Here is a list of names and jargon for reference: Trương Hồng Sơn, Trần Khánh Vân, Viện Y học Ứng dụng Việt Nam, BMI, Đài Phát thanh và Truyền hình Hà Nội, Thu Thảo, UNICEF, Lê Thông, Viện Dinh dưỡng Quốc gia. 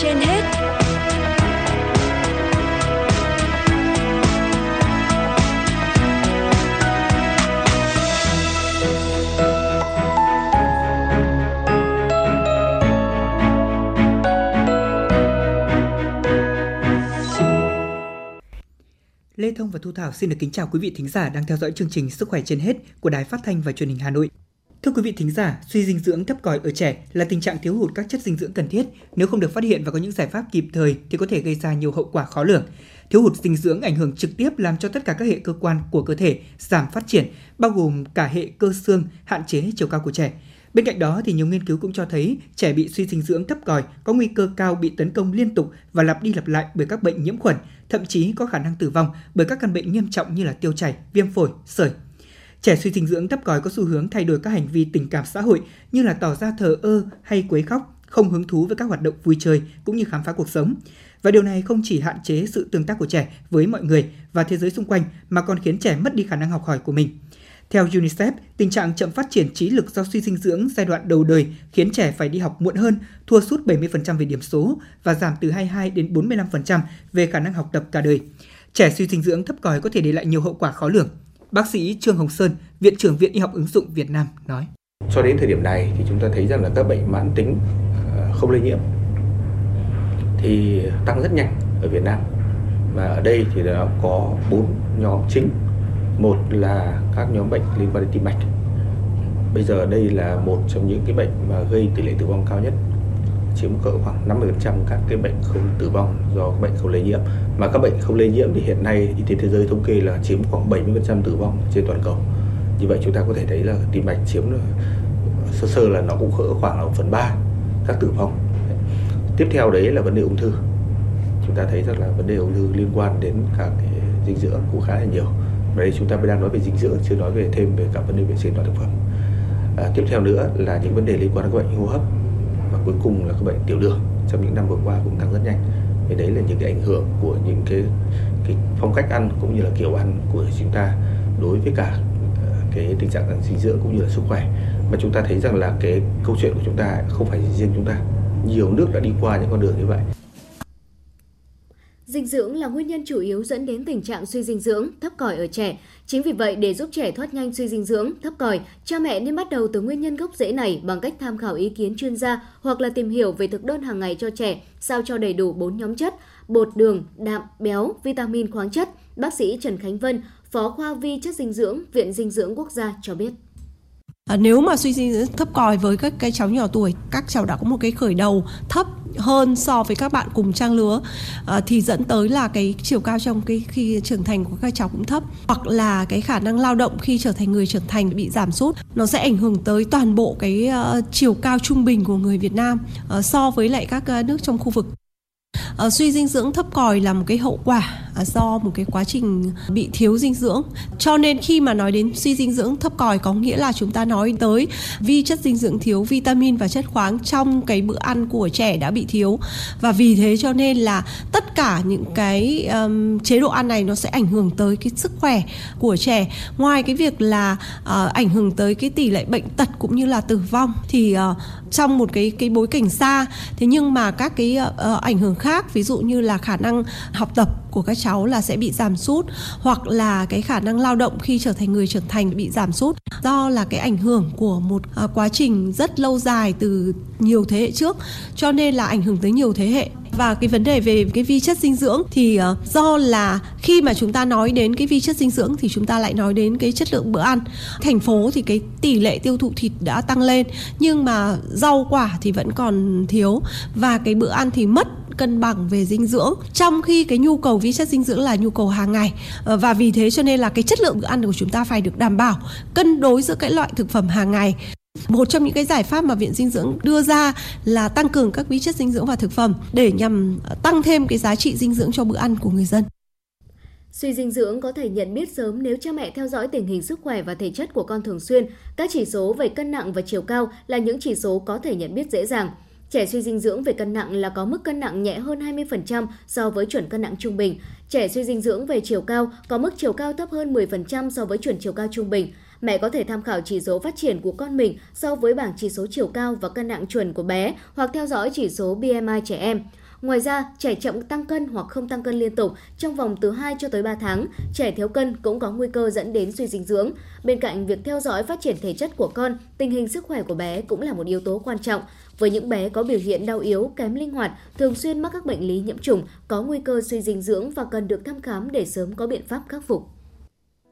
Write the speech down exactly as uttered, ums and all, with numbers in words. trên hết. Lê Thông và Thu Thảo xin được kính chào quý vị thính giả đang theo dõi chương trình Sức khỏe trên hết của Đài Phát thanh và Truyền hình Hà Nội. Thưa quý vị thính giả, suy dinh dưỡng thấp còi ở trẻ là tình trạng thiếu hụt các chất dinh dưỡng cần thiết. Nếu không được phát hiện và có những giải pháp kịp thời thì có thể gây ra nhiều hậu quả khó lường. Thiếu hụt dinh dưỡng ảnh hưởng trực tiếp làm cho tất cả các hệ cơ quan của cơ thể giảm phát triển, bao gồm cả hệ cơ xương, hạn chế chiều cao của trẻ. Bên cạnh đó thì nhiều nghiên cứu cũng cho thấy trẻ bị suy dinh dưỡng thấp còi có nguy cơ cao bị tấn công liên tục và lặp đi lặp lại bởi các bệnh nhiễm khuẩn, thậm chí có khả năng tử vong bởi các căn bệnh nghiêm trọng như là tiêu chảy, viêm phổi, sởi. Trẻ suy dinh dưỡng thấp còi có xu hướng thay đổi các hành vi tình cảm xã hội như là tỏ ra thờ ơ hay quấy khóc, không hứng thú với các hoạt động vui chơi cũng như khám phá cuộc sống. Và điều này không chỉ hạn chế sự tương tác của trẻ với mọi người và thế giới xung quanh mà còn khiến trẻ mất đi khả năng học hỏi của mình. Theo UNICEF, tình trạng chậm phát triển trí lực do suy dinh dưỡng giai đoạn đầu đời khiến trẻ phải đi học muộn hơn, thua sút bảy mươi phần trăm về điểm số và giảm từ hai mươi hai đến bốn mươi lăm phần trăm về khả năng học tập cả đời. Trẻ suy dinh dưỡng thấp còi có thể để lại nhiều hậu quả khó lường. Bác sĩ Trương Hồng Sơn, Viện trưởng Viện Y học Ứng dụng Việt Nam nói: "Cho đến thời điểm này thì chúng ta thấy rằng là các bệnh mãn tính không lây nhiễm thì tăng rất nhanh ở Việt Nam. Và ở đây thì nó có bốn nhóm chính. Một là các nhóm bệnh liên quan đến tim mạch. Bây giờ đây là một trong những cái bệnh mà gây tỷ lệ tử vong cao nhất, chiếm cỡ khoảng năm mươi phần trăm các cái bệnh không tử vong do các bệnh không lây nhiễm. Mà các bệnh không lây nhiễm thì hiện nay y tế thế giới thống kê là chiếm khoảng bảy mươi phần trăm tử vong trên toàn cầu. Như vậy chúng ta có thể thấy là tim mạch chiếm sơ sơ là nó cũng cỡ khoảng là một phần ba các tử vong. Tiếp theo đấy là vấn đề ung thư. Chúng ta thấy rất là vấn đề ung thư liên quan đến các cái dinh dưỡng cũng khá là nhiều. Và đây chúng ta mới đang nói về dinh dưỡng, chưa nói về thêm về cả vấn đề vệ sinh toàn thực phẩm. À, tiếp theo nữa là những vấn đề liên quan đến các bệnh hô hấp và cuối cùng là các bệnh tiểu đường trong những năm vừa qua cũng tăng rất nhanh. Thì đấy là những cái ảnh hưởng của những cái, cái phong cách ăn cũng như là kiểu ăn của chúng ta đối với cả cái tình trạng dinh dưỡng cũng như là sức khỏe. Mà chúng ta thấy rằng là cái câu chuyện của chúng ta không phải riêng chúng ta, nhiều nước đã đi qua những con đường như vậy. Dinh dưỡng là nguyên nhân chủ yếu dẫn đến tình trạng suy dinh dưỡng, thấp còi ở trẻ. Chính vì vậy, để giúp trẻ thoát nhanh suy dinh dưỡng, thấp còi, cha mẹ nên bắt đầu từ nguyên nhân gốc rễ này bằng cách tham khảo ý kiến chuyên gia hoặc là tìm hiểu về thực đơn hàng ngày cho trẻ, sao cho đầy đủ bốn nhóm chất: bột, đường, đạm, béo, vitamin, khoáng chất. Bác sĩ Trần Khánh Vân, Phó khoa vi chất dinh dưỡng, Viện Dinh dưỡng Quốc gia cho biết. À, nếu mà suy dinh dưỡng thấp còi với các cái cháu nhỏ tuổi, các cháu đã có một cái khởi đầu thấp hơn so với các bạn cùng trang lứa à, thì dẫn tới là cái chiều cao trong cái khi trưởng thành của các cháu cũng thấp, hoặc là cái khả năng lao động khi trở thành người trưởng thành bị giảm sút. Nó sẽ ảnh hưởng tới toàn bộ cái uh, chiều cao trung bình của người Việt Nam uh, so với lại các uh, nước trong khu vực. Uh, suy dinh dưỡng thấp còi là một cái hậu quả uh, do một cái quá trình bị thiếu dinh dưỡng. Cho nên khi mà nói đến suy dinh dưỡng thấp còi có nghĩa là chúng ta nói tới vi chất dinh dưỡng thiếu, vitamin và chất khoáng trong cái bữa ăn của trẻ đã bị thiếu. Và vì thế cho nên là tất cả những cái um, chế độ ăn này nó sẽ ảnh hưởng tới cái sức khỏe của trẻ. Ngoài cái việc là uh, ảnh hưởng tới cái tỷ lệ bệnh tật cũng như là tử vong thì uh, trong một cái, cái bối cảnh xa, thế nhưng mà các cái uh, ảnh hưởng khác, ví dụ như là khả năng học tập của các cháu là sẽ bị giảm sút, hoặc là cái khả năng lao động khi trở thành người trưởng thành bị giảm sút, do là cái ảnh hưởng của một à, quá trình rất lâu dài từ nhiều thế hệ trước, cho nên là ảnh hưởng tới nhiều thế hệ. Và cái vấn đề về cái vi chất dinh dưỡng thì à, do là khi mà chúng ta nói đến cái vi chất dinh dưỡng thì chúng ta lại nói đến cái chất lượng bữa ăn. Thành phố thì cái tỷ lệ tiêu thụ thịt đã tăng lên nhưng mà rau quả thì vẫn còn thiếu, và cái bữa ăn thì mất cân bằng về dinh dưỡng, trong khi cái nhu cầu vi chất dinh dưỡng là nhu cầu hàng ngày. Và vì thế cho nên là cái chất lượng bữa ăn của chúng ta phải được đảm bảo, cân đối giữa các loại thực phẩm hàng ngày. Một trong những cái giải pháp mà Viện Dinh dưỡng đưa ra là tăng cường các vi chất dinh dưỡng vào thực phẩm để nhằm tăng thêm cái giá trị dinh dưỡng cho bữa ăn của người dân. Suy dinh dưỡng có thể nhận biết sớm nếu cha mẹ theo dõi tình hình sức khỏe và thể chất của con thường xuyên. Các chỉ số về cân nặng và chiều cao là những chỉ số có thể nhận biết dễ dàng. Trẻ suy dinh dưỡng về cân nặng là có mức cân nặng nhẹ hơn hai mươi phần trăm so với chuẩn cân nặng trung bình. Trẻ suy dinh dưỡng về chiều cao có mức chiều cao thấp hơn mười phần trăm so với chuẩn chiều cao trung bình. Mẹ có thể tham khảo chỉ số phát triển của con mình so với bảng chỉ số chiều cao và cân nặng chuẩn của bé hoặc theo dõi chỉ số B M I trẻ em. Ngoài ra, trẻ chậm tăng cân hoặc không tăng cân liên tục trong vòng từ hai cho tới ba tháng, trẻ thiếu cân cũng có nguy cơ dẫn đến suy dinh dưỡng. Bên cạnh việc theo dõi phát triển thể chất của con, tình hình sức khỏe của bé cũng là một yếu tố quan trọng. Với những bé có biểu hiện đau yếu, kém linh hoạt, thường xuyên mắc các bệnh lý nhiễm trùng, có nguy cơ suy dinh dưỡng và cần được thăm khám để sớm có biện pháp khắc phục.